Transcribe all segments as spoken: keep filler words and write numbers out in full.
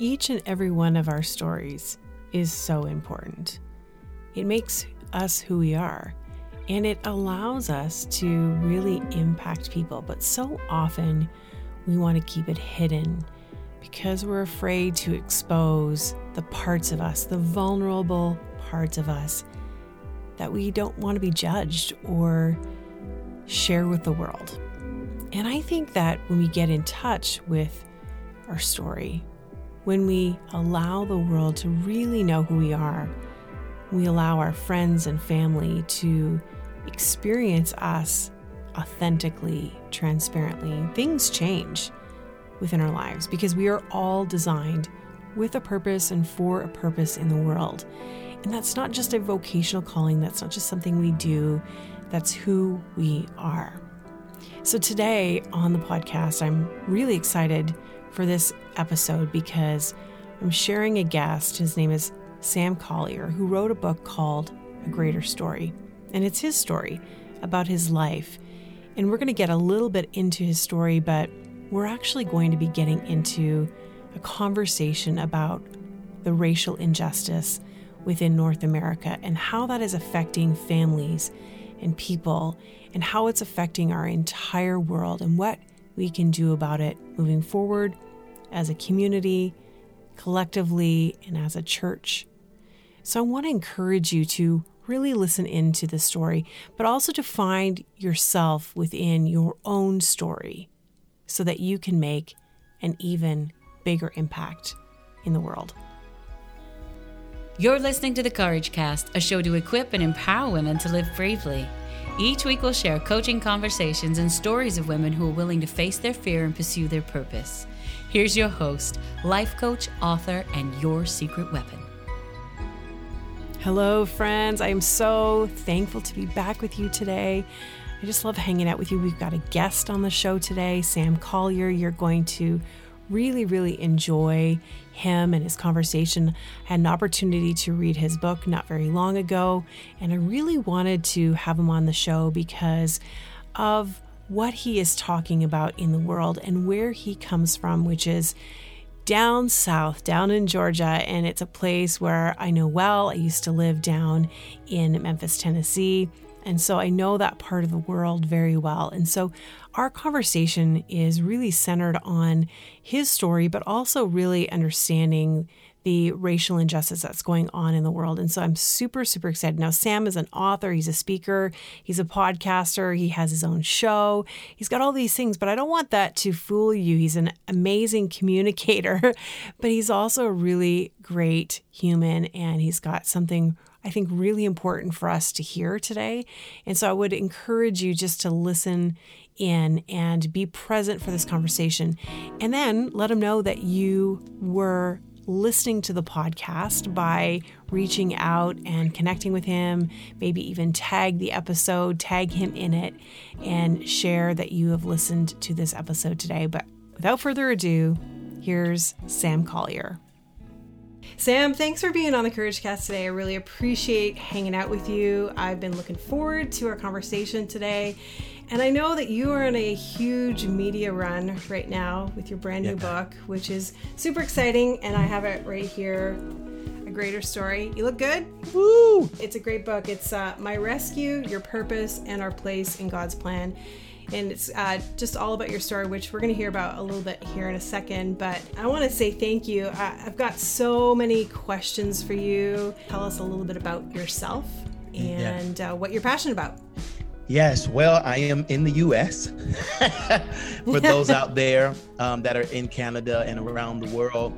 each and every one of our stories is so important. It makes us who we are, and it allows us to really impact people. But so often we want to keep it hidden because we're afraid to expose the parts of us, the vulnerable parts of us that we don't want to be judged or share with the world. And I think that when we get in touch with our story, when we allow the world to really know who we are, we allow our friends and family to experience us authentically, transparently, things change within our lives because we are all designed with a purpose and for a purpose in the world. And that's not just a vocational calling, that's not just something we do, that's who we are. So today on the podcast, I'm really excited for this episode because I'm sharing a guest. His name is Sam Collier, who wrote a book called A Greater Story. And it's his story about his life. And we're going to get a little bit into his story, but we're actually going to be getting into a conversation about the racial injustice within North America and how that is affecting families and people and how it's affecting our entire world and what we can do about it moving forward as a community, collectively, and as a church. So I want to encourage you to really listen into the story, but also to find yourself within your own story so that you can make an even bigger impact in the world. You're listening to The Courage Cast, a show to equip and empower women to live bravely. Each week we'll share coaching conversations and stories of women who are willing to face their fear and pursue their purpose. Here's your host, life coach, author, and your secret weapon. Hello, friends. I am so thankful to be back with you today. I just love hanging out with you. We've got a guest on the show today, Sam Collier. You're going to really, really enjoy him and his conversation. I had an opportunity to read his book not very long ago, and I really wanted to have him on the show because of what he is talking about in the world and where he comes from, which is down south, down in Georgia. And it's a place where I know well. I used to live down in Memphis, Tennessee. And so I know that part of the world very well. And so our conversation is really centered on his story, but also really understanding the racial injustice that's going on in the world. And so I'm super, super excited. Now, Sam is an author. He's a speaker. He's a podcaster. He has his own show. He's got all these things, but I don't want that to fool you. He's an amazing communicator, but he's also a really great human. And he's got something, I think, really important for us to hear today. And so I would encourage you just to listen in and be present for this conversation. And then let him know that you were listening to the podcast by reaching out and connecting with him, maybe even tag the episode, tag him in it, and share that you have listened to this episode today. But without further ado, here's Sam Collier. Sam, thanks for being on the Courage Cast today. I really appreciate hanging out with you. I've been looking forward to our conversation today. And I know that you are in a huge media run right now with your brand new yeah. book, which is super exciting. And I have it right here, A Greater Story. You look good. Woo! It's a great book. It's uh, My Rescue, Your Purpose, and Our Place in God's Plan. And it's uh, just all about your story, which we're going to hear about a little bit here in a second. But I want to say thank you. I- I've got so many questions for you. Tell us a little bit about yourself and yeah. uh, what you're passionate about. Yes, well, I am in the U S for those out there um, that are in Canada and around the world.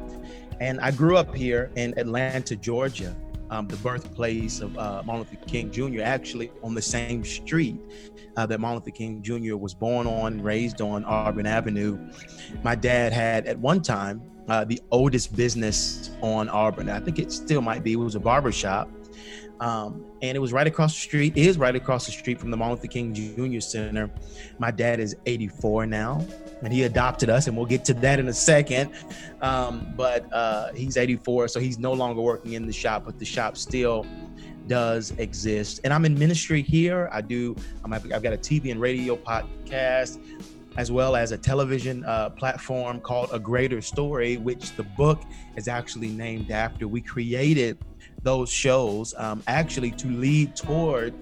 And I grew up here in Atlanta, Georgia, um, the birthplace of uh, Martin Luther King Junior, actually on the same street uh, that Martin Luther King Junior was born on, raised on, Auburn Avenue. My dad had, at one time, uh, the oldest business on Auburn. I think it still might be. It was a barber shop. Um, and it was right across the street, it is right across the street from the Martin Luther King Junior Center. My dad is eighty-four now, and he adopted us, and we'll get to that in a second. Um, but uh, he's eighty-four, so he's no longer working in the shop, but the shop still does exist. And I'm in ministry here. I do, I'm, I've got a T V and radio podcast. as well as a television uh, platform called A Greater Story, which the book is actually named after. We created those shows um, actually to lead toward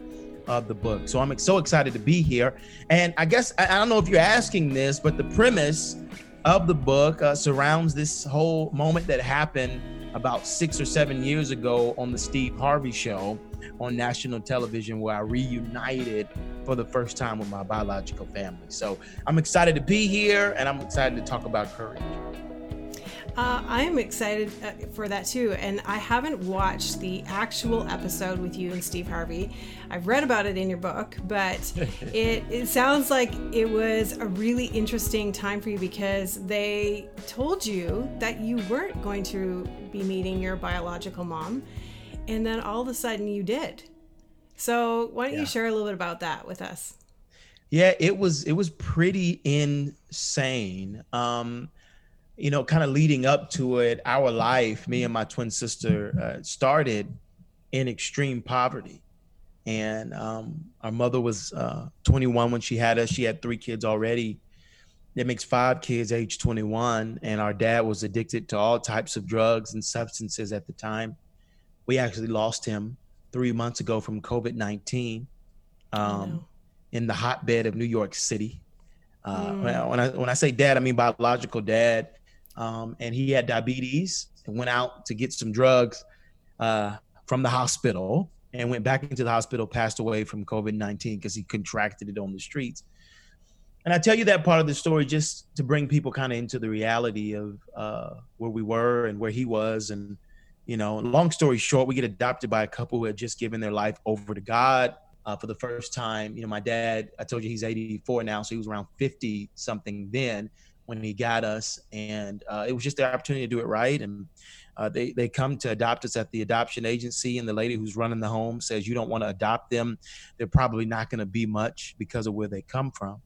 uh, the book. So I'm so excited to be here. And I guess, I, I don't know if you're asking this, but the premise of the book uh, surrounds this whole moment that happened about six or seven years ago on the Steve Harvey show on national television, where I reunited for the first time with my biological family. So I'm excited to be here, and I'm excited to talk about courage. Uh, I am excited for that too, and I haven't watched the actual episode with you and Steve Harvey. I've read about it in your book, but it, it sounds like it was a really interesting time for you, because they told you that you weren't going to be meeting your biological mom, and then all of a sudden you did. So why don't yeah. you share a little bit about that with us? Yeah, it was it was pretty insane. Um, you know, kind of leading up to it, our life, me and my twin sister, uh, started in extreme poverty. And um, our mother was uh, twenty-one when she had us. She had three kids already. That makes five kids age twenty-one. And our dad was addicted to all types of drugs and substances at the time. We actually lost him three months ago from COVID nineteen um, wow. in the hotbed of New York City. Uh, mm. when, I, when I when I say dad, I mean biological dad. Um, and he had diabetes and went out to get some drugs uh, from the hospital and went back into the hospital, passed away from COVID nineteen because he contracted it on the streets. And I tell you that part of the story just to bring people kind of into the reality of uh, where we were and where he was. And, you know, long story short, we get adopted by a couple who had just given their life over to God uh, for the first time. You know, my dad, I told you he's eighty-four now, so he was around fifty something then when he got us, and uh, it was just the opportunity to do it right. And uh, they, they come to adopt us at the adoption agency, and the lady who's running the home says, you don't want to adopt them. They're probably not going to be much because of where they come from.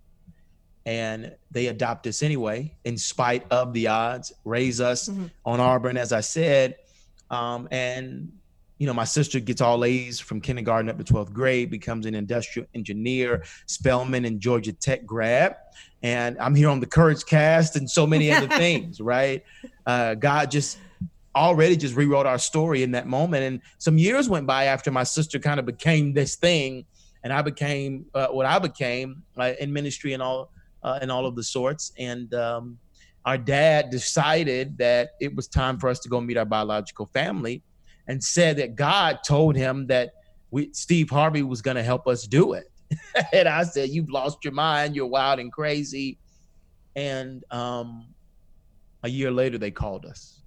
And they adopt us anyway, in spite of the odds, raise us mm-hmm. on Auburn, as I said. Um, and, you know, my sister gets all A's from kindergarten up to twelfth grade, becomes an industrial engineer, Spelman and Georgia Tech grad. And I'm here on the Courage Cast and so many other things, right? Uh, God just already just rewrote our story in that moment. And some years went by after my sister kind of became this thing, and I became uh, what I became uh, in ministry and all uh, and all of the sorts. And um, our dad decided that it was time for us to go meet our biological family, and said that God told him that we, Steve Harvey was going to help us do it. And I said, you've lost your mind. You're wild and crazy. And um, a year later, they called us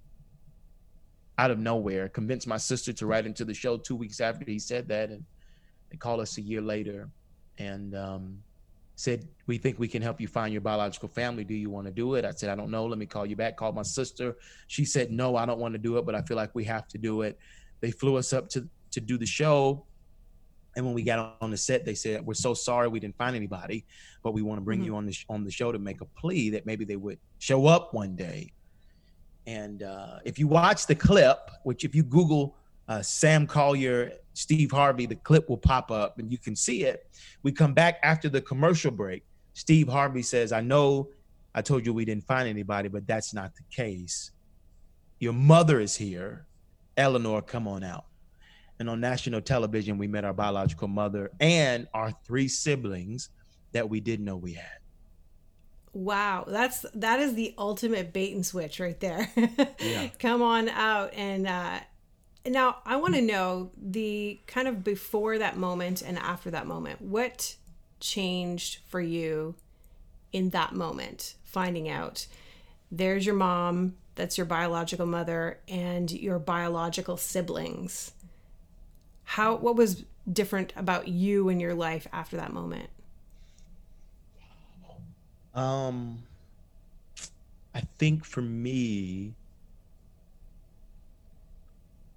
out of nowhere, convinced my sister to write into the show two weeks after he said that. And they called us a year later and um, said, we think we can help you find your biological family. Do you want to do it? I said, I don't know. Let me call you back. Called my sister. She said, no, I don't want to do it, but I feel like we have to do it. They flew us up to, to do the show. And when we got on the set, they said, we're so sorry we didn't find anybody, but we want to bring mm-hmm. you on the, sh- on the show to make a plea that maybe they would show up one day. And uh, if you watch the clip, which if you Google uh, Sam Collier, Steve Harvey, the clip will pop up and you can see it. We come back after the commercial break. Steve Harvey says, I know I told you we didn't find anybody, but that's not the case. Your mother is here. Eleanor, come on out. And on national television, we met our biological mother and our three siblings that we didn't know we had. Wow, that's that is the ultimate bait and switch right there. Yeah. Come on out. And uh, now I want to know the kind of before that moment and after that moment. What changed for you in that moment, finding out there's your mom, that's your biological mother, and your biological siblings? How, what was different about you and your life after that moment? Um, I think for me,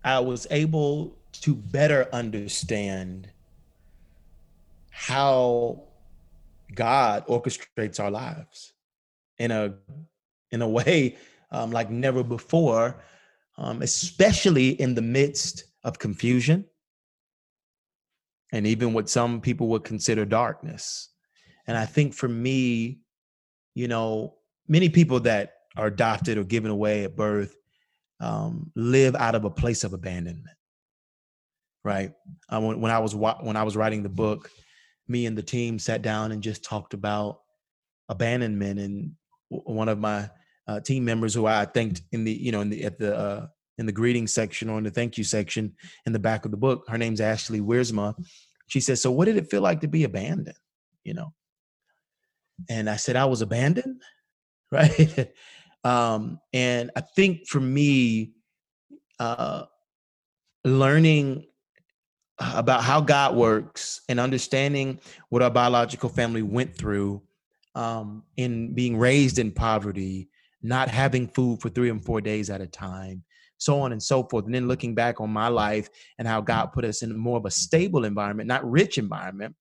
I was able to better understand how God orchestrates our lives in a, in a way um, like never before, um, especially in the midst of confusion. And even what some people would consider darkness. And I think for me, you know, many people that are adopted or given away at birth um, live out of a place of abandonment, right? Um, when, when I was when I was writing the book, me and the team sat down and just talked about abandonment. And one of my uh, team members, who I thanked in the you know in the at the uh, in the greeting section or in the thank you section in the back of the book, her name's Ashley Wiersma. She says, "So what did it feel like to be abandoned?" You know, and I said, "I was abandoned." Right. um, and I think for me, uh, learning about how God works and understanding what our biological family went through um, in being raised in poverty, not having food for three and four days at a time, so on and so forth. And then looking back on my life and how God put us in more of a stable environment, not rich environment.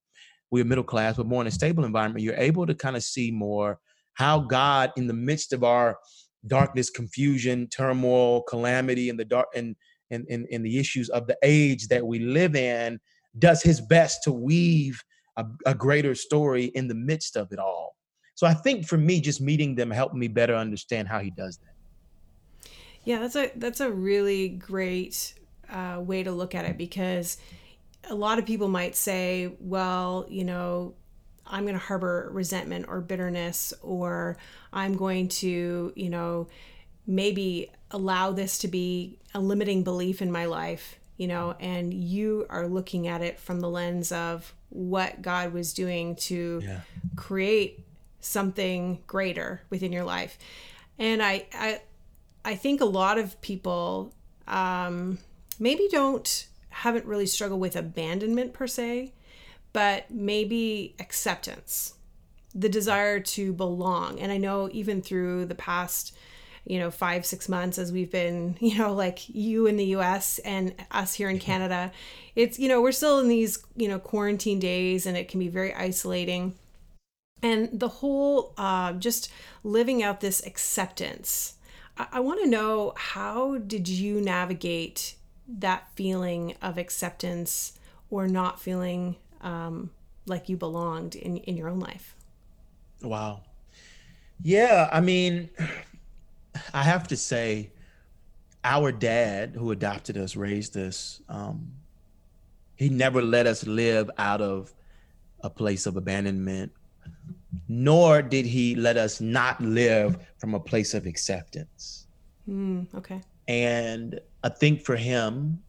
We're middle class, but more in a stable environment. You're able to kind of see more how God, in the midst of our darkness, confusion, turmoil, calamity, and the dark and and and, and the issues of the age that we live in, does His best to weave a, a greater story in the midst of it all. So I think for me, just meeting them helped me better understand how He does that. Yeah, that's a that's a really great uh, way to look at it, because a lot of people might say, well, you know, I'm going to harbor resentment or bitterness, or I'm going to, you know, maybe allow this to be a limiting belief in my life, you know, and you are looking at it from the lens of what God was doing to yeah. create something greater within your life. And I, I, I think a lot of people um, maybe don't, haven't really struggled with abandonment per se, but maybe acceptance, the desire to belong. And I know even through the past, you know, five, six months, as we've been, you know, like you in the U S and us here in Canada, it's, you know, we're still in these, you know, quarantine days, and it can be very isolating. And the whole, uh, just living out this acceptance. I, I want to know, how did you navigate that feeling of acceptance or not feeling Um, like you belonged in, in your own life? Wow. Yeah. I mean, I have to say, our dad, who adopted us, raised us, um, he never let us live out of a place of abandonment, nor did he let us not live from a place of acceptance. Mm, okay. And I think for him,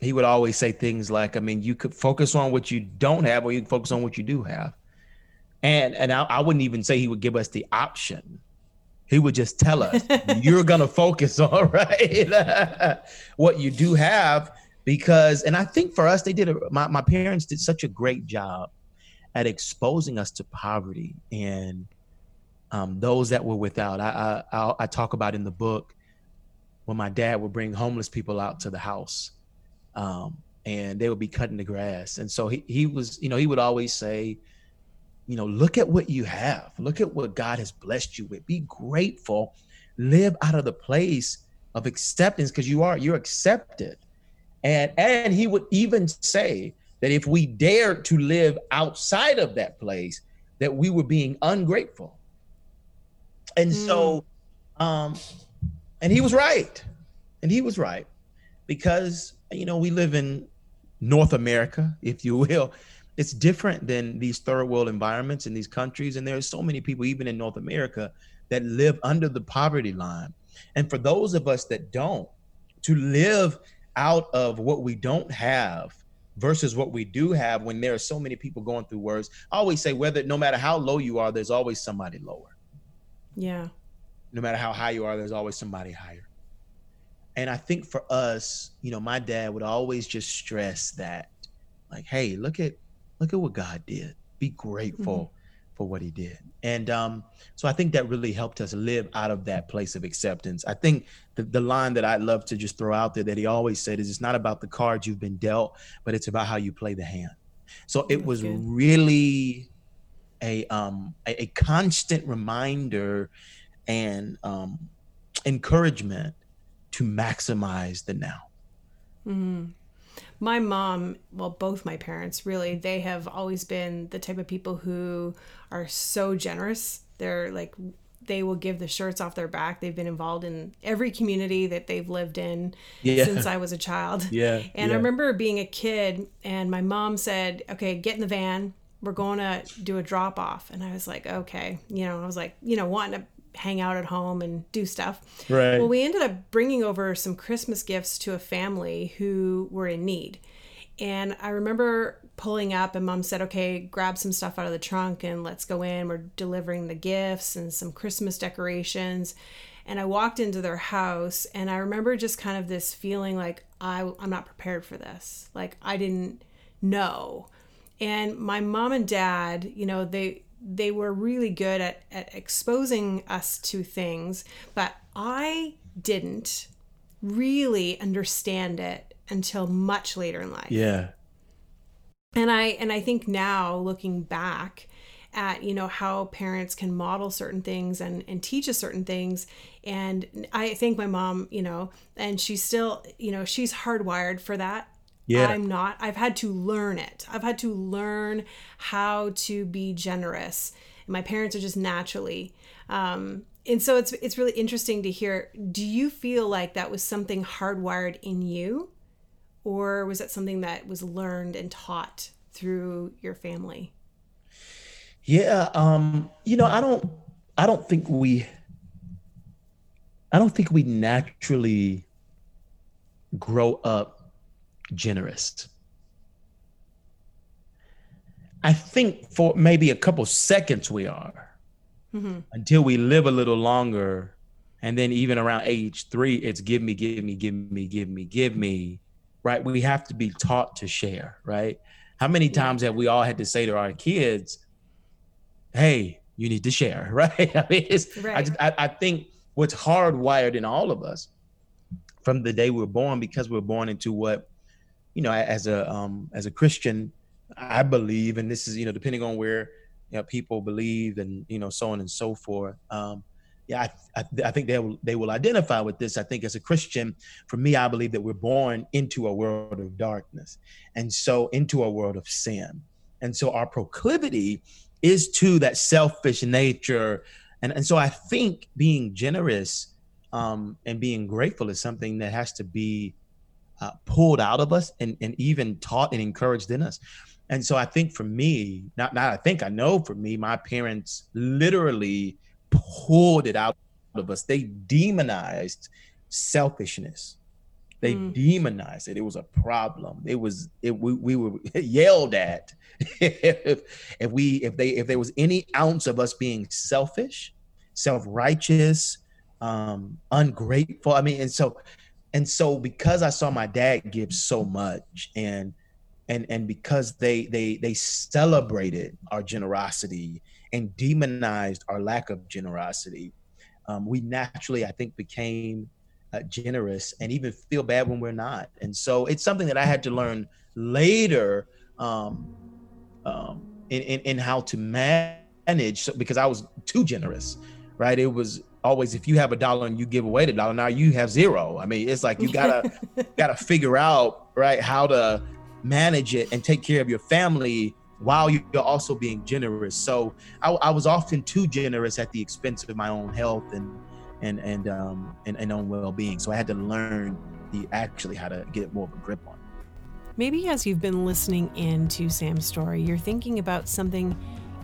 he would always say things like, I mean, you could focus on what you don't have, or you can focus on what you do have. And and I, I wouldn't even say he would give us the option. He would just tell us, you're going to focus on right, what you do have, because, and I think for us, they did, a, my, my parents did such a great job at exposing us to poverty and um, those that were without. I, I, I talk about in the book, when my dad would bring homeless people out to the house, Um, and they would be cutting the grass. And so he, he was, you know, he would always say, you know, look at what you have, look at what God has blessed you with, be grateful, live out of the place of acceptance, because you are, you're accepted. And, and he would even say that if we dared to live outside of that place, that we were being ungrateful. And mm. so, um, and he was right. And he was right, because you know, we live in North America, if you will. It's different than these third world environments in these countries. And there are so many people, even in North America, that live under the poverty line. And for those of us that don't, to live out of what we don't have versus what we do have, when there are so many people going through worse, I always say, whether, no matter how low you are, there's always somebody lower. Yeah. No matter how high you are, there's always somebody higher. And I think for us, you know, my dad would always just stress that, like, hey, look at look at what God did. Be grateful mm-hmm. for what He did. And um, so I think that really helped us live out of that place of acceptance. I think the, the line that I love to just throw out there that he always said is, it's not about the cards you've been dealt, but it's about how you play the hand. So it That's was good. really a, um, a, a constant reminder and um, encouragement to maximize the now. Mm-hmm. my mom, well, both my parents, really, they have always been the type of people who are so generous. They're like, they will give the shirts off their back. They've been involved in every community that they've lived in yeah. since I was a child. Yeah. And yeah. I remember being a kid and my mom said, okay, get in the van. We're going to do a drop off. And I was like, okay, you know, I was like, you know, wanting to hang out at home and do stuff. Right. Well, we ended up bringing over some Christmas gifts to a family who were in need. And I remember pulling up and mom said, okay, grab some stuff out of the trunk and let's go in. We're delivering the gifts and some Christmas decorations. And I walked into their house and I remember just kind of this feeling like, I, I'm not prepared for this. Like I didn't know. And my mom and dad, you know, they, they were really good at, at exposing us to things, but I didn't really understand it until much later in life. Yeah. And I, and I think now looking back at, you know, how parents can model certain things and, and teach us certain things. And I thank my mom, you know, and she's still, you know, she's hardwired for that. Yeah. I'm not. I've had to learn it. I've had to learn how to be generous. And my parents are just naturally. Um, and so it's it's really interesting to hear. Do you feel like that was something hardwired in you? Or was that something that was learned and taught through your family? Yeah. Um, you know, I don't I don't think we I don't think we naturally grow up generous. I think for maybe a couple seconds we are, mm-hmm. until we live a little longer. And then even around age three, it's give me, give me, give me, give me, give me, right? We have to be taught to share, right? How many times have we all had to say to our kids, hey, you need to share, right? I mean, it's, right. I, just, I, I think what's hardwired in all of us from the day we were born, because we were born into what, you know, as a um, as a Christian, I believe, and this is, you know, depending on where, you know, people believe and, you know, so on and so forth. Um, yeah, I, I, I think they will, they will identify with this. I think as a Christian, for me, I believe that we're born into a world of darkness and so into a world of sin. And so our proclivity is to that selfish nature. And, and so I think being generous um, and being grateful is something that has to be Uh, pulled out of us and, and even taught and encouraged in us. And so I think for me, not, not I think I know for me, my parents literally pulled it out of us. They demonized selfishness. They mm. demonized it. It was a problem. It was, it, we, we were yelled at if, if we, if they, if there was any ounce of us being selfish, self-righteous, um, ungrateful. I mean, and so And so because I saw my dad give so much and and and because they they they celebrated our generosity and demonized our lack of generosity, um, we naturally, I think, became uh, generous and even feel bad when we're not. And so it's something that I had to learn later um, um, in, in, in how to manage, so, because I was too generous, right? It was always, if you have a dollar and you give away the dollar, now you have zero. I mean, it's like you gotta gotta figure out, right, how to manage it and take care of your family while you're also being generous. So I, I was often too generous at the expense of my own health and and and um and, and own well-being. So I had to learn the actually how to get more of a grip on it. Maybe as you've been listening in to Sam's story, you're thinking about something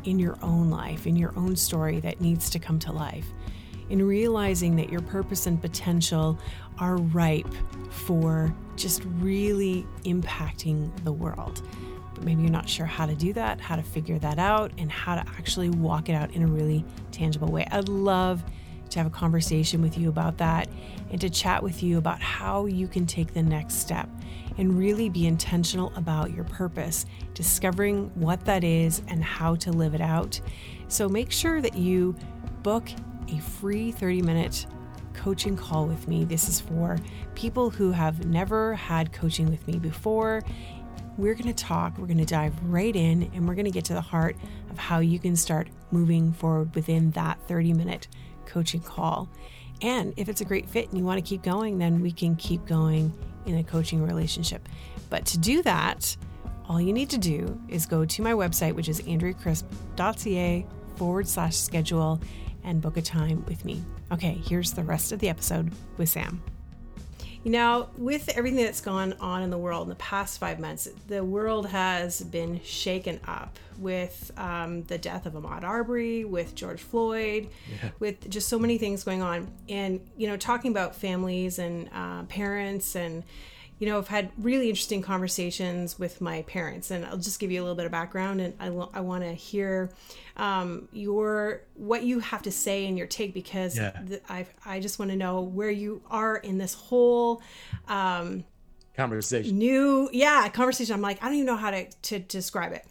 in your own life, in your own story that needs to come to life. In realizing that your purpose and potential are ripe for just really impacting the world. But maybe you're not sure how to do that, how to figure that out, and how to actually walk it out in a really tangible way. I'd love to have a conversation with you about that and to chat with you about how you can take the next step and really be intentional about your purpose, discovering what that is and how to live it out. So make sure that you book a free thirty minute coaching call with me. This is for people who have never had coaching with me before. We're going to talk, we're going to dive right in, and we're going to get to the heart of how you can start moving forward within that thirty minute coaching call. And if it's a great fit and you want to keep going, then we can keep going in a coaching relationship. But to do that, all you need to do is go to my website, which is andreacrisp.ca forward slash schedule and book a time with me. Okay, here's the rest of the episode with Sam. You know, with everything that's gone on in the world in the past five months, the world has been shaken up with um, the death of Ahmaud Arbery, with George Floyd, yeah. with just so many things going on. And, you know, talking about families and uh, parents and, you know, I've had really interesting conversations with my parents, and I'll just give you a little bit of background, and I, I want to hear um, your what you have to say and your take, because yeah. the, I I just want to know where you are in this whole um, conversation. New, yeah, conversation. I'm like, I don't even know how to, to describe it,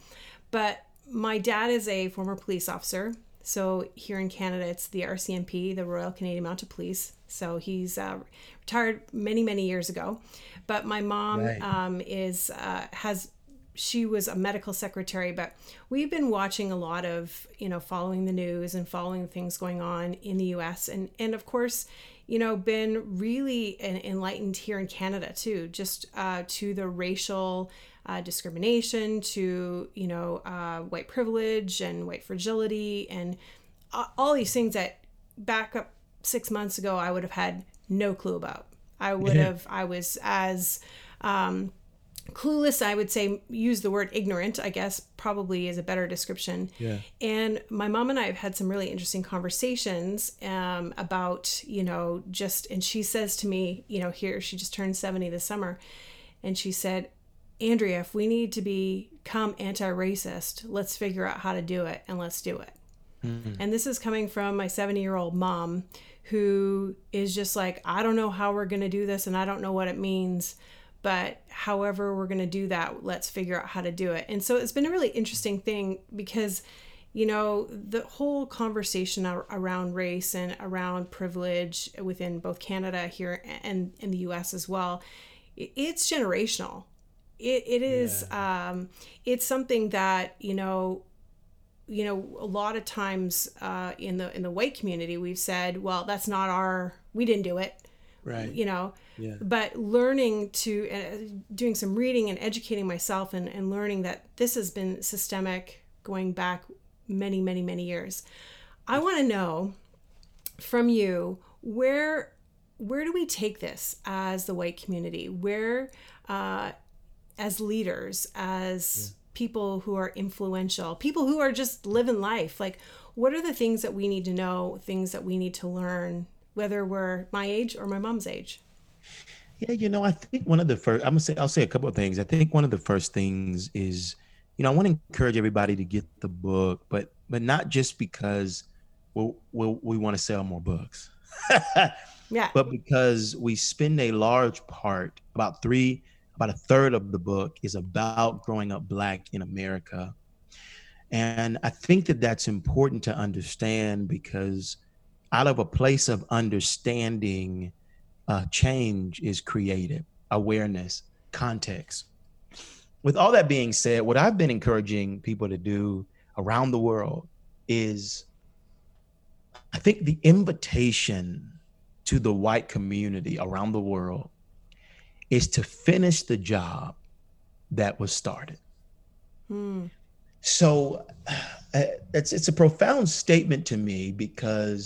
but my dad is a former police officer. So here in Canada, it's the R C M P, the Royal Canadian Mounted Police. So he's uh, retired many, many years ago. But my mom right. um, is uh, has she was a medical secretary. But we've been watching a lot of, you know, following the news and following things going on in the U S And, and of course, you know, been really enlightened here in Canada, too, just uh, to the racial Uh, discrimination, to, you know, uh, white privilege and white fragility and uh, all these things that back up six months ago, I would have had no clue about. I would yeah. have, I was as um, clueless, I would say, use the word ignorant, I guess, probably is a better description. Yeah. And my mom and I have had some really interesting conversations um, about, you know, just, and she says to me, you know, here, she just turned seventy this summer. And she said, Andrea, if we need to be, become anti-racist, let's figure out how to do it, and let's do it. Mm-hmm. And this is coming from my seventy-year-old mom, who is just like, I don't know how we're going to do this, and I don't know what it means, but however we're going to do that, let's figure out how to do it. And so it's been a really interesting thing because, you know, the whole conversation around race and around privilege within both Canada here and in the U S as well, it's generational. It it is yeah. um, it's something that you know, you know a lot of times uh, in the in the white community we've said, well, that's not our, we didn't do it, right? You know, yeah. But learning to uh, doing some reading and educating myself and, and learning that this has been systemic going back many many many years. I want to know from you where where do we take this as the white community? Where uh, as leaders, as yeah. people who are influential, people who are just living life, like what are the things that we need to know, things that we need to learn, whether we're my age or my mom's age? Yeah, you know, I think one of the first, I'm gonna say, I'll say a couple of things. I think one of the first things is, you know, I want to encourage everybody to get the book, but but not just because we're, we're, we want to sell more books, yeah, but because we spend a large part, about three, About a third of the book is about growing up Black in America. And I think that that's important to understand because out of a place of understanding, uh, change is created, awareness, context. With all that being said, what I've been encouraging people to do around the world is, I think the invitation to the white community around the world is to finish the job that was started. Hmm. So uh, it's it's a profound statement to me because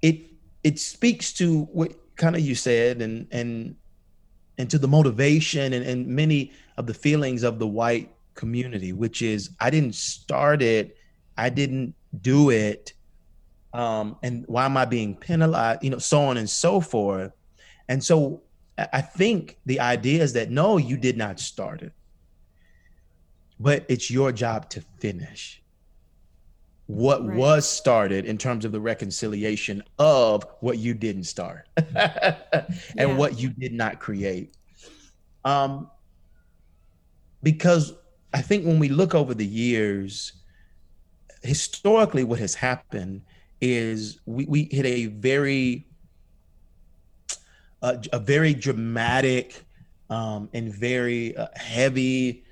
it it speaks to what kind of you said and and and to the motivation and, and many of the feelings of the white community, which is I didn't start it, I didn't do it, um, and why am I being penalized? You know, so on and so forth, and so. I think the idea is that, no, you did not start it, but it's your job to finish what right. was started in terms of the reconciliation of what you didn't start and yeah. what you did not create. Um, because I think when we look over the years, historically what has happened is we, we hit a very A, a very dramatic um, and very uh, heavy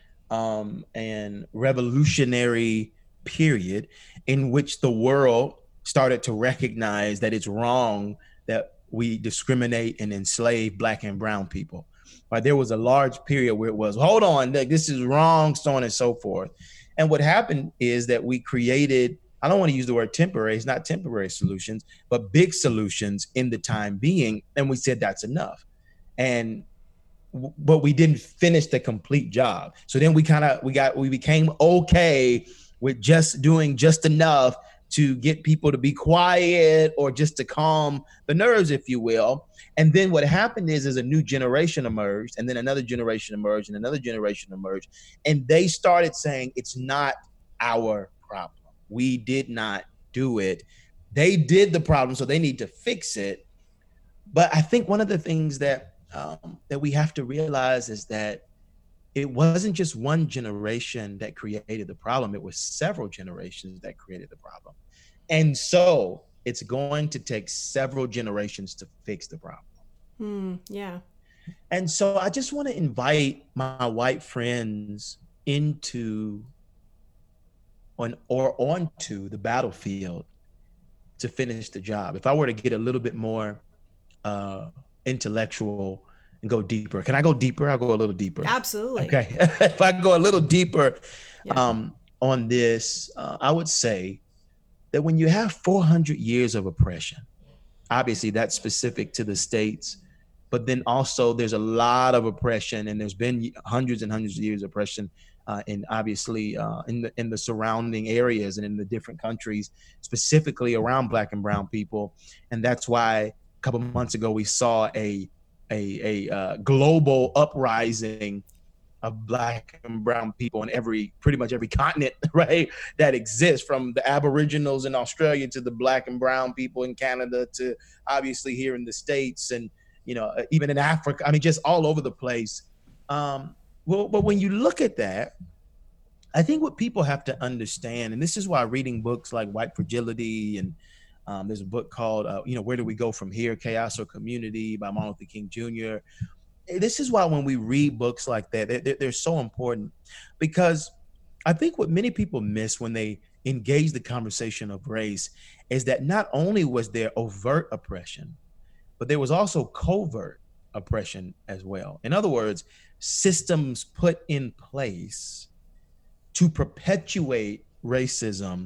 um, and revolutionary period in which the world started to recognize that it's wrong that we discriminate and enslave Black and brown people. Like there was a large period where it was, hold on, like, this is wrong, so on and so forth. And what happened is that we created, I don't want to use the word temporary, it's not temporary solutions, but big solutions in the time being. And we said, that's enough. And but we didn't finish the complete job. So then we kind of, we got, we became okay with just doing just enough to get people to be quiet or just to calm the nerves, if you will. And then what happened is, is a new generation emerged, and then another generation emerged, and another generation emerged. And they started saying, it's not our problem. We did not do it. They did the problem, so they need to fix it. But I think one of the things that Um, that we have to realize is that it wasn't just one generation that created the problem. It was several generations that created the problem. And so it's going to take several generations to fix the problem. Mm, yeah. And so I just want to invite my white friends into on or onto the battlefield to finish the job. If I were to get a little bit more uh, intellectual and go deeper. Can I go deeper? I'll go a little deeper. Absolutely. Okay. If I go a little deeper yeah. um, on this, uh, I would say that when you have four hundred years of oppression, obviously that's specific to the states, but then also there's a lot of oppression, and there's been hundreds and hundreds of years of oppression uh, in obviously uh, in the in the surrounding areas and in the different countries, specifically around Black and Brown people. And that's why a couple months ago, we saw a a, a uh, global uprising of Black and Brown people in every pretty much every continent, right? That exists, from the Aboriginals in Australia to the Black and Brown people in Canada to obviously here in the States, and you know even in Africa. I mean, just all over the place. Um, well, but when you look at that, I think what people have to understand, and this is why reading books like White Fragility and Um, there's a book called, uh, you know, Where Do We Go From Here? Chaos or Community by Martin Luther King Junior This is why when we read books like that, they're, they're so important, because I think what many people miss when they engage the conversation of race is that not only was there overt oppression, but there was also covert oppression as well. In other words, systems put in place to perpetuate racism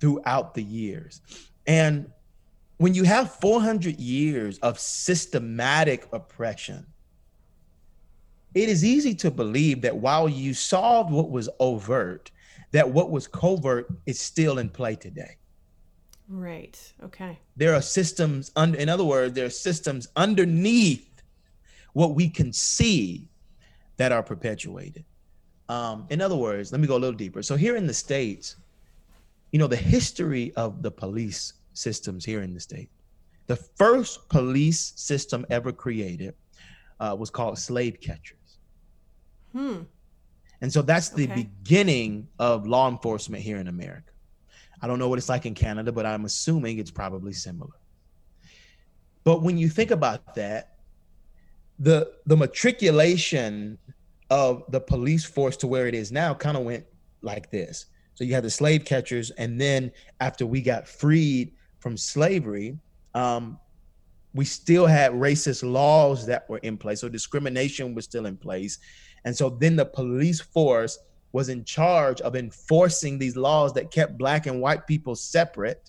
throughout the years. And when you have four hundred years of systematic oppression, it is easy to believe that while you solved what was overt, that what was covert is still in play today. Right. Okay. There are systems, under, in other words, there are systems underneath what we can see that are perpetuated. Um, in other words, let me go a little deeper. So here in the States, you know, the history of the police systems here in the state. The first police system ever created uh, was called slave catchers. Hmm. And so that's the okay. beginning of law enforcement here in America. I don't know what it's like in Canada, but I'm assuming it's probably similar. But when you think about that, the the matriculation of the police force to where it is now kind of went like this. So you had the slave catchers, and then after we got freed from slavery, um, we still had racist laws that were in place. So discrimination was still in place. And so then the police force was in charge of enforcing these laws that kept Black and white people separate.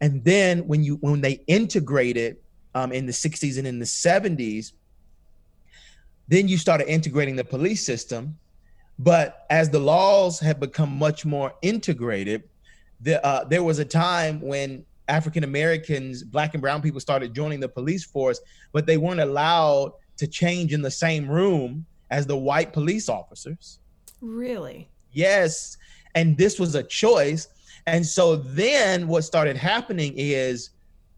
And then when you when they integrated um, in the sixties and in the seventies, then you started integrating the police system. But as the laws have become much more integrated, the, uh, there was a time when African Americans, Black and Brown people started joining the police force, but they weren't allowed to change in the same room as the white police officers. Really? Yes. And this was a choice. And so then what started happening is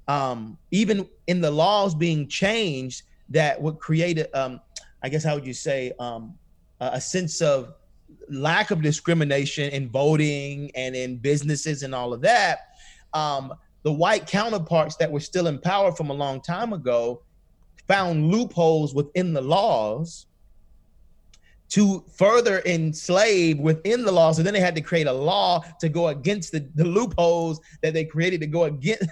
um, even in the laws being changed, that would create, a, um, I guess, how would you say, um, a sense of lack of discrimination in voting and in businesses and all of that, um, the white counterparts that were still in power from a long time ago found loopholes within the laws to further enslave within the law. So then they had to create a law to go against the, the loopholes that they created to go against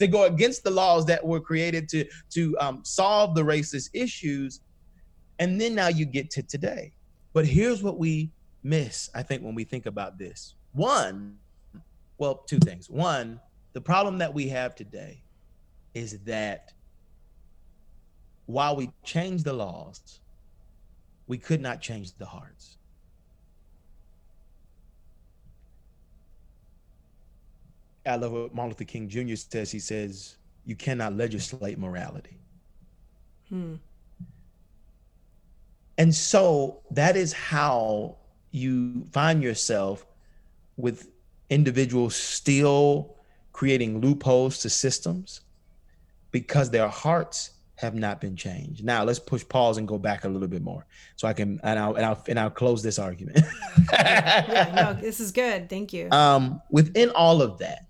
to go against the laws that were created to to um, solve the racist issues. And then now you get to today. But here's what we miss, I think, when we think about this. One, well, two things. One, the problem that we have today is that while we changed the laws, we could not change the hearts. I love what Martin Luther King Junior says. He says, you cannot legislate morality. Hmm. And so that is how you find yourself with individuals still creating loopholes to systems because their hearts have not been changed. Now let's push pause and go back a little bit more so I can, and I'll, and I'll, and I'll close this argument. yeah, yeah, no, this is good. Thank you. Um, within all of that,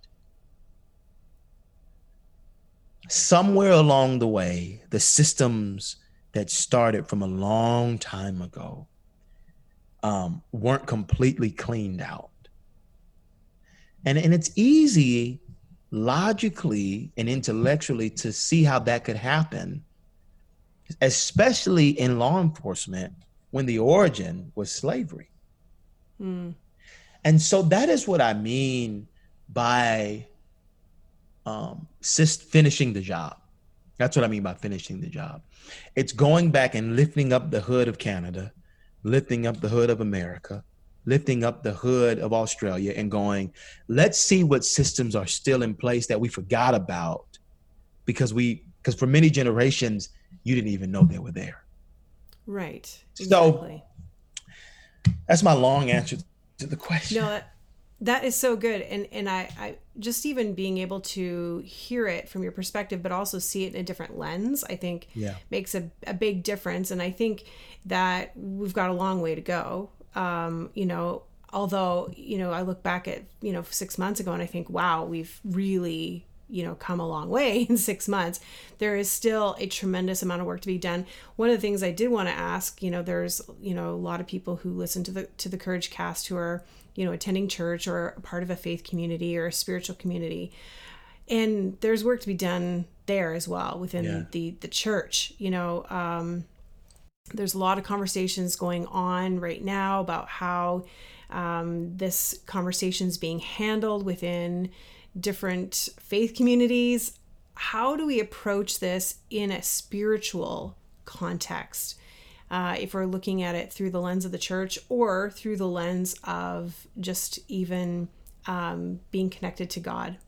somewhere along the way, the systems that started from a long time ago um, weren't completely cleaned out. And, and it's easy logically and intellectually to see how that could happen, especially in law enforcement when the origin was slavery. Mm. And so that is what I mean by um, finishing the job. That's what I mean by finishing the job. It's going back and lifting up the hood of Canada, lifting up the hood of America, lifting up the hood of Australia and going, let's see what systems are still in place that we forgot about because we, because for many generations, you didn't even know they were there. Right. Exactly. So that's my long answer to the question. No, that, that is so good. And, and I, I, just even being able to hear it from your perspective, but also see it in a different lens, I think yeah. makes a, a big difference. And I think that we've got a long way to go. Um, you know, although, you know, I look back at, you know, six months ago and I think, wow, we've really, you know, come a long way in six months. There is still a tremendous amount of work to be done. One of the things I did want to ask, you know, there's, you know, a lot of people who listen to the, to the Courage Cast who are, you know, attending church or a part of a faith community or a spiritual community. And there's work to be done there as well within yeah. the, the church, you know, um, there's a lot of conversations going on right now about how um, this conversation is being handled within different faith communities. How do we approach this in a spiritual context? Uh, if we're looking at it through the lens of the church or through the lens of just even um, being connected to God.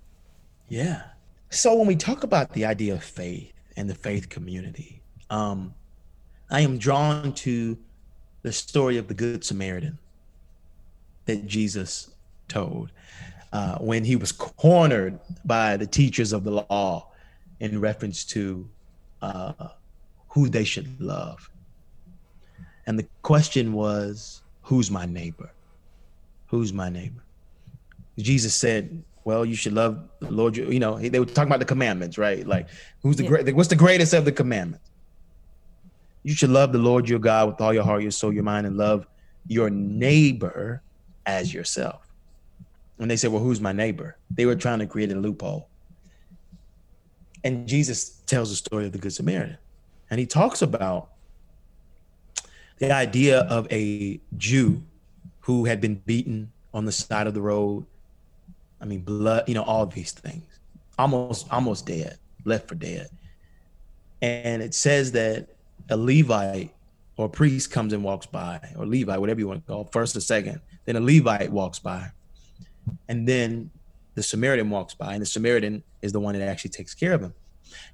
Yeah. So when we talk about the idea of faith and the faith community, um, I am drawn to the story of the Good Samaritan that Jesus told uh, when he was cornered by the teachers of the law in reference to uh, who they should love. And the question was, who's my neighbor? Who's my neighbor? Jesus said, well, you should love the Lord. You know, they were talking about the commandments, right? Like, who's the yeah. great? What's the greatest of the commandments? You should love the Lord your God with all your heart, your soul, your mind, and love your neighbor as yourself. And they said, well, who's my neighbor? They were trying to create a loophole. And Jesus tells the story of the Good Samaritan. And he talks about the idea of a Jew who had been beaten on the side of the road. I mean, blood, you know, all these things. Almost, almost dead, left for dead. And it says that a Levite or a priest comes and walks by, or Levite, whatever you want to call it, first or second. Then a Levite walks by, and then the Samaritan walks by, and the Samaritan is the one that actually takes care of him.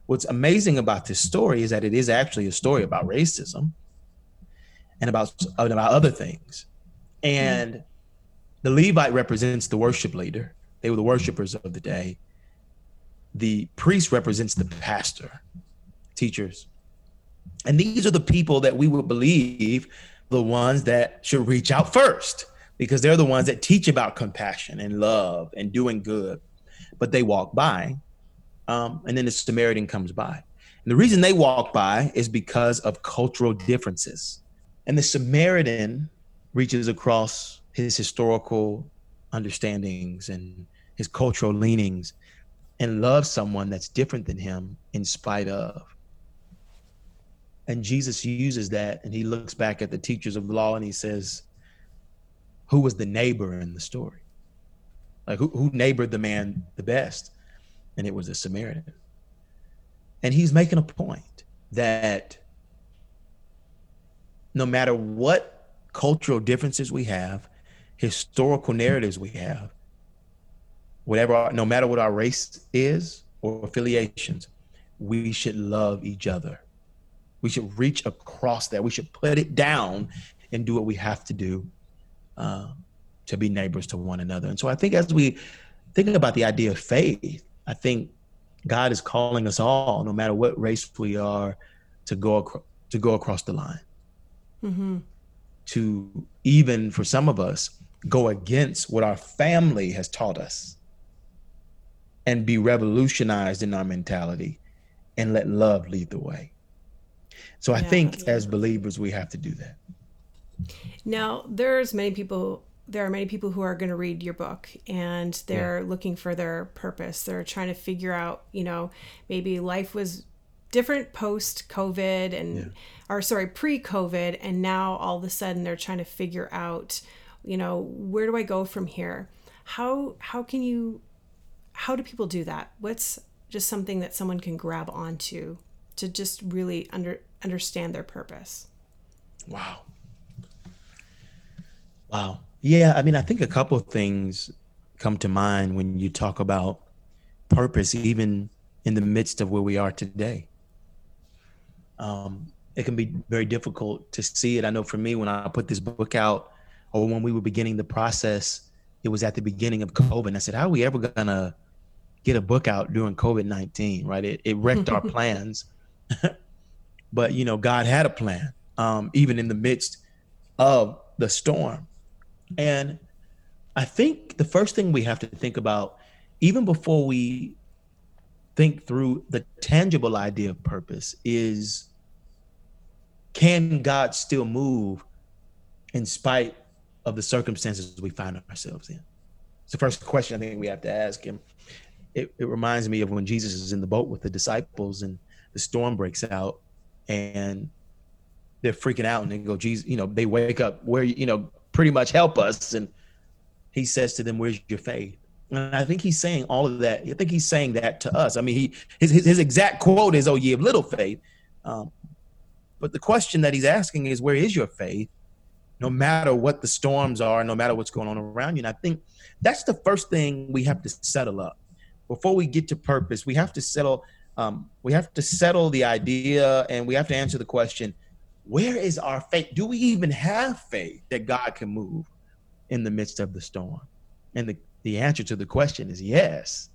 What's amazing about this story is that it is actually a story about racism and about, and about other things. And mm. the Levite represents the worship leader. They were the worshipers of the day. The priest represents the pastor, teachers. And these are the people that we would believe the ones that should reach out first, because they're the ones that teach about compassion and love and doing good. But they walk by, um, and then the Samaritan comes by. And the reason they walk by is because of cultural differences. And the Samaritan reaches across his historical understandings and his cultural leanings and loves someone that's different than him in spite of. And Jesus uses that, and he looks back at the teachers of the law and he says, who was the neighbor in the story? Like, who, who neighbored the man the best? And it was a Samaritan. And he's making a point that no matter what cultural differences we have, historical narratives we have, whatever, our, no matter what our race is or affiliations, we should love each other. We should reach across that. We should put it down and do what we have to do uh, to be neighbors to one another. And so I think as we think about the idea of faith, I think God is calling us all, no matter what race we are, to go, ac- to go across the line. Mm-hmm. To even, for some of us, go against what our family has taught us and be revolutionized in our mentality and let love lead the way. So I yeah. think as believers, we have to do that. Now, there's many people, there are many people who are going to read your book and they're yeah. looking for their purpose. They're trying to figure out, you know, maybe life was different post COVID and yeah. or sorry, pre COVID. And now all of a sudden they're trying to figure out, you know, where do I go from here? How, how can you, how do people do that? What's just something that someone can grab onto to just really under, understand their purpose? Wow. Wow. Yeah. I mean, I think a couple of things come to mind when you talk about purpose, even in the midst of where we are today. Um, it can be very difficult to see it. I know for me, when I put this book out or when we were beginning the process, it was at the beginning of COVID. And I said, how are we ever going to get a book out during COVID nineteen, right? It, it wrecked our plans. But, you know, God had a plan, um, even in the midst of the storm. And I think the first thing we have to think about, even before we think through the tangible idea of purpose, is can God still move in spite of the circumstances we find ourselves in? It's the first question I think we have to ask him. It, it reminds me of when Jesus is in the boat with the disciples and the storm breaks out and they're freaking out and they go, Jesus, you know, they wake up where, you know, pretty much help us. And he says to them, where's your faith? And I think he's saying all of that. I think he's saying that to us. I mean, he his his, his exact quote is, oh, ye of little faith. Um, but the question that he's asking is, where is your faith? No matter what the storms are, no matter what's going on around you. And I think that's the first thing we have to settle up. Before we get to purpose, we have to settle, um, we have to settle the idea and we have to answer the question, where is our faith? Do we even have faith that God can move in the midst of the storm? And the The answer to the question is yes.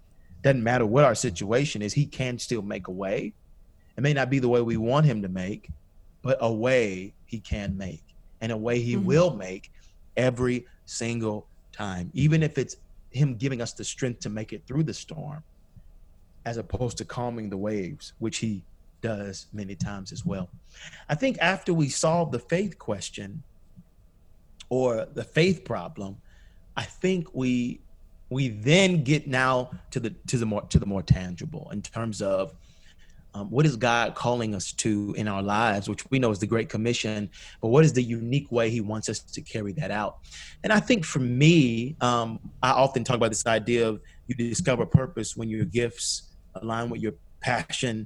Doesn't matter what our situation is, he can still make a way. It may not be the way we want him to make, but a way he can make, and a way he mm-hmm. will make every single time, even if it's him giving us the strength to make it through the storm, as opposed to calming the waves, which he does many times as well. I think after we solve the faith question or the faith problem, I think we... We then get now to the to the more to the more tangible in terms of um, what is God calling us to in our lives, which we know is the Great Commission, but what is the unique way he wants us to carry that out? And I think for me, um, I often talk about this idea of you discover purpose when your gifts align with your passion,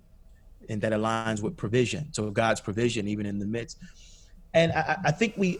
and that aligns with provision. So God's provision, even in the midst. And I, I think we.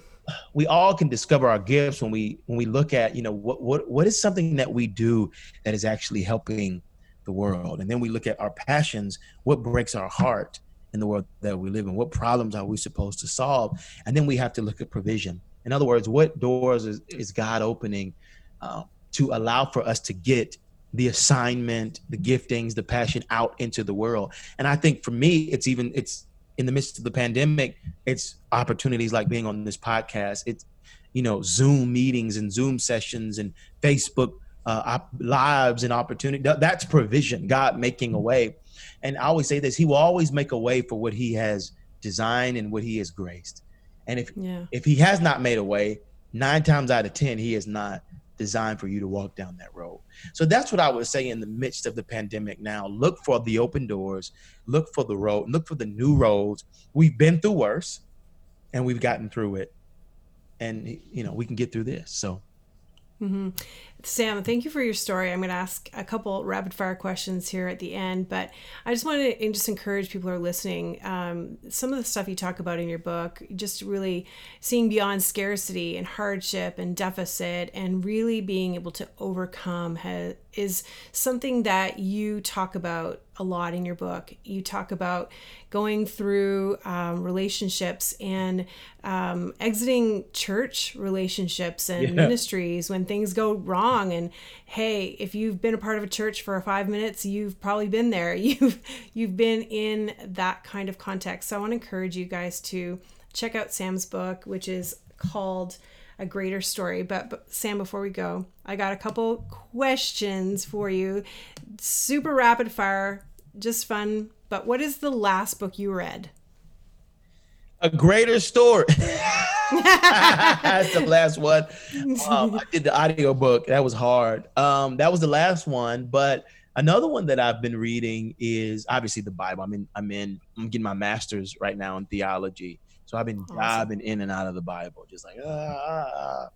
We all can discover our gifts when we when we look at, you know, what what what is something that we do that is actually helping the world. And then we look at our passions, what breaks our heart in the world that we live in, what problems are we supposed to solve? And then we have to look at provision. In other words, what doors is, is God opening uh, to allow for us to get the assignment, the giftings, the passion out into the world? And I think for me, it's even it's in the midst of the pandemic, it's opportunities like being on this podcast. It's, you know, Zoom meetings and Zoom sessions and Facebook uh, op- lives and opportunity. That's provision, God making a way. And I always say this, he will always make a way for what he has designed and what he has graced. And if yeah. if he has not made a way, nine times out of ten, he is not designed for you to walk down that road. So that's what I would say in the midst of the pandemic now. Look for the open doors, look for the road, look for the new roads. We've been through worse and we've gotten through it. And, you know, we can get through this. So. Mm-hmm. Sam, thank you for your story. I'm going to ask a couple rapid fire questions here at the end, but I just wanted to just encourage people who are listening. Um, some of the stuff you talk about in your book, just really seeing beyond scarcity and hardship and deficit, and really being able to overcome has, is something that you talk about a lot in your book. You talk about going through um, relationships and um, exiting church relationships and yeah. ministries when things go wrong. And hey, if you've been a part of a church for five minutes, you've probably been there. You've you've been in that kind of context. So I want to encourage you guys to check out Sam's book, which is called A Greater Story. But, but Sam, before we go, I got a couple questions for you. Super rapid fire, just fun. But what is the last book you read? A Greater Story. That's the last one. Um, I did the audiobook. That was hard. Um, that was the last one. But another one that I've been reading is obviously the Bible. I'm in, I'm in, I'm getting my master's right now in theology. So I've been awesome. diving in and out of the Bible, just like, ah.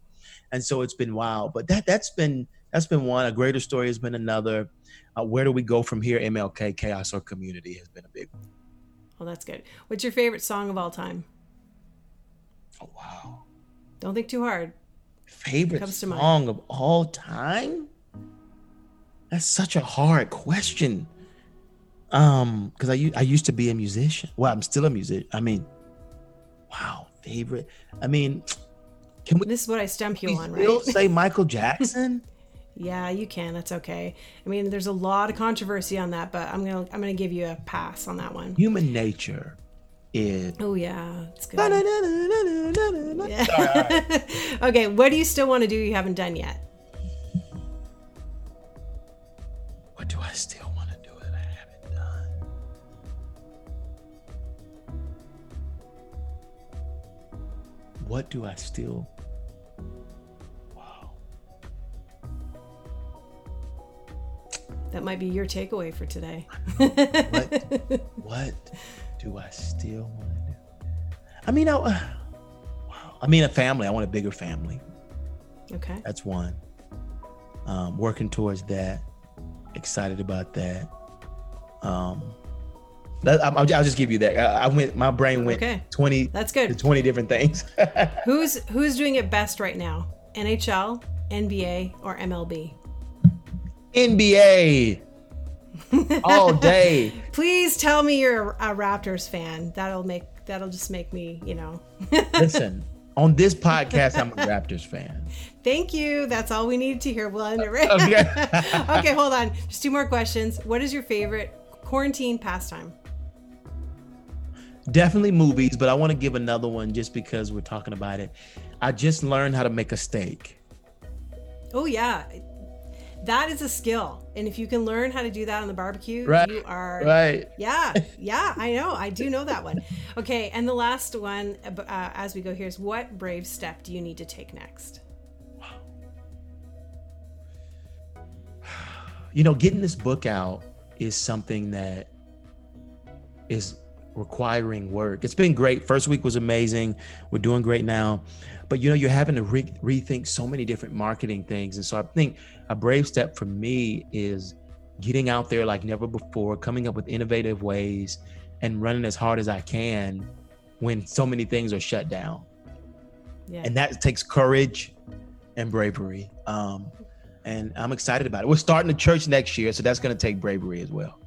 And so it's been wild. But that, that's been, that's been one. A Greater Story has been another. Uh, Where Do We Go From Here? M L K, Chaos or Community has been a big one. Well, that's good. What's your favorite song of all time? Oh, wow. Don't think too hard. Favorite song of all time? That's such a hard question. Um, because I, I used to be a musician. Well, I'm still a musician. I mean, wow, favorite. I mean, can we? This is what I stump you on, right? Still say Michael Jackson? Yeah, you can. That's okay. I mean, there's a lot of controversy on that, but I'm gonna I'm gonna give you a pass on that one. Human Nature. Is... Oh yeah, it's good. Yeah. All right. Okay, what do you still want to do you haven't done yet? What do I still want to do that I haven't done? What do I still? That might be your takeaway for today. what, what do I still want to do? I mean, I, uh, wow. I mean, a family. I want a bigger family. Okay. That's one. Um, working towards that. Excited about that. Um, that I, I'll, I'll just give you that. I, I went. My brain went okay. twenty. That's good. To twenty different things. who's Who's doing it best right now? N H L, N B A, or M L B? N B A all day. Please tell me you're a Raptors fan. That'll make that'll just make me, you know. Listen, on this podcast, I'm a Raptors fan. Thank you. That's all we needed to hear. We'll end it right. Okay. Okay, hold on. Just two more questions. What is your favorite quarantine pastime? Definitely movies, but I want to give another one just because we're talking about it. I just learned how to make a steak. Oh yeah. That is a skill. And if you can learn how to do that on the barbecue, right. you are... Right. Yeah. Yeah, I know. I do know that one. Okay. And the last one, uh, as we go here, is what brave step do you need to take next? You know, getting this book out is something that is requiring work. It's been great. First week was amazing. We're doing great now. But, you know, you're having to re- rethink so many different marketing things. And so I think a brave step for me is getting out there like never before, coming up with innovative ways and running as hard as I can when so many things are shut down. Yeah. And that takes courage and bravery. Um, and I'm excited about it. We're starting a church next year, so that's going to take bravery as well.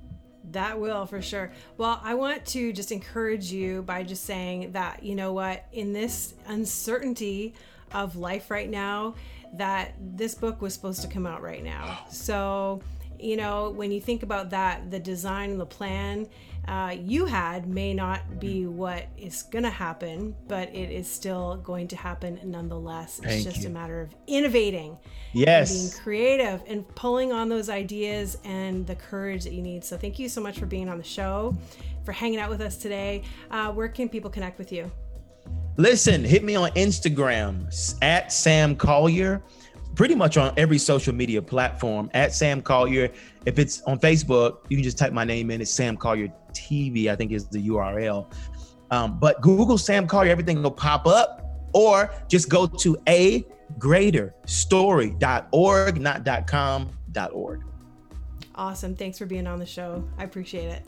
That will for sure. Well, I want to just encourage you by just saying that, you know what, in this uncertainty of life right now, that this book was supposed to come out right now. So, you know, when you think about that, the design and the plan uh, you had may not be what is going to happen, but it is still going to happen nonetheless. Thank it's just you. A matter of innovating. Yes. And being creative and pulling on those ideas and the courage that you need. So thank you so much for being on the show, for hanging out with us today. Uh, where can people connect with you? Listen, hit me on Instagram at Sam Collier, pretty much on every social media platform at Sam Collier. If it's on Facebook, you can just type my name in. It's Sam Collier T V, I think is the U R L. Um, but Google Sam Collier, everything will pop up, or just go to a greater story dot org, not .com, .org. Awesome. Thanks for being on the show. I appreciate it.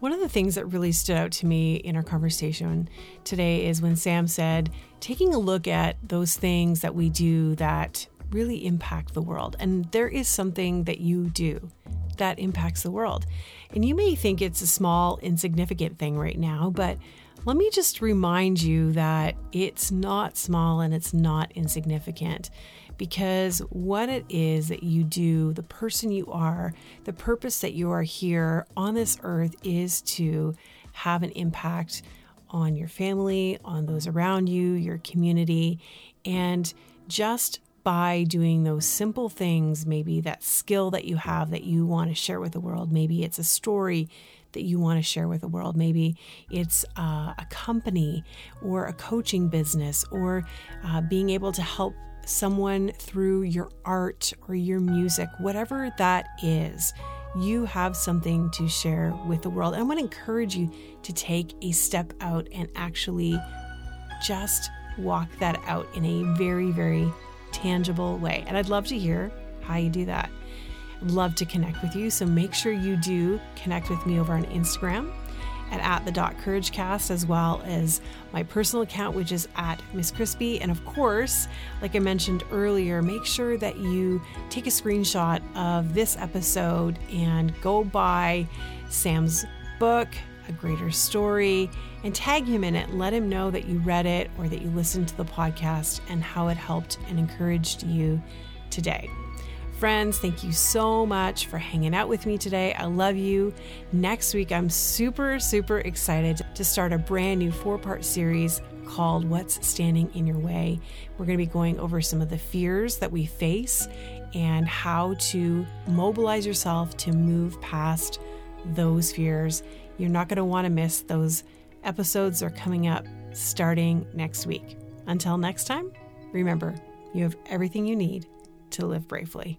One of the things that really stood out to me in our conversation today is when Sam said, taking a look at those things that we do that really impact the world. And there is something that you do that impacts the world. And you may think it's a small, insignificant thing right now, but let me just remind you that it's not small and it's not insignificant, because what it is that you do, the person you are, the purpose that you are here on this earth is to have an impact on your family, on those around you, your community. And just by doing those simple things, maybe that skill that you have that you want to share with the world, maybe it's a story that you want to share with the world. Maybe it's uh, a company or a coaching business, or uh, being able to help someone through your art or your music, whatever that is, you have something to share with the world. And I want to encourage you to take a step out and actually just walk that out in a very, very tangible way. And I'd love to hear how you do that. Love to connect with you, so make sure you do connect with me over on Instagram at, at the dot courage cast, as well as my personal account, which is at Miss Crispy. And of course, like I mentioned earlier, make sure that you take a screenshot of this episode and go buy Sam's book, A Greater Story, and tag him in it. Let him know that you read it or that you listened to the podcast and how it helped and encouraged you today. Friends, thank you so much for hanging out with me today. I love you. Next week, I'm super, super excited to start a brand new four-part series called What's Standing in Your Way. We're going to be going over some of the fears that we face and how to mobilize yourself to move past those fears. You're not going to want to miss those episodes. Are coming up starting next week. Until next time, remember, you have everything you need to live bravely.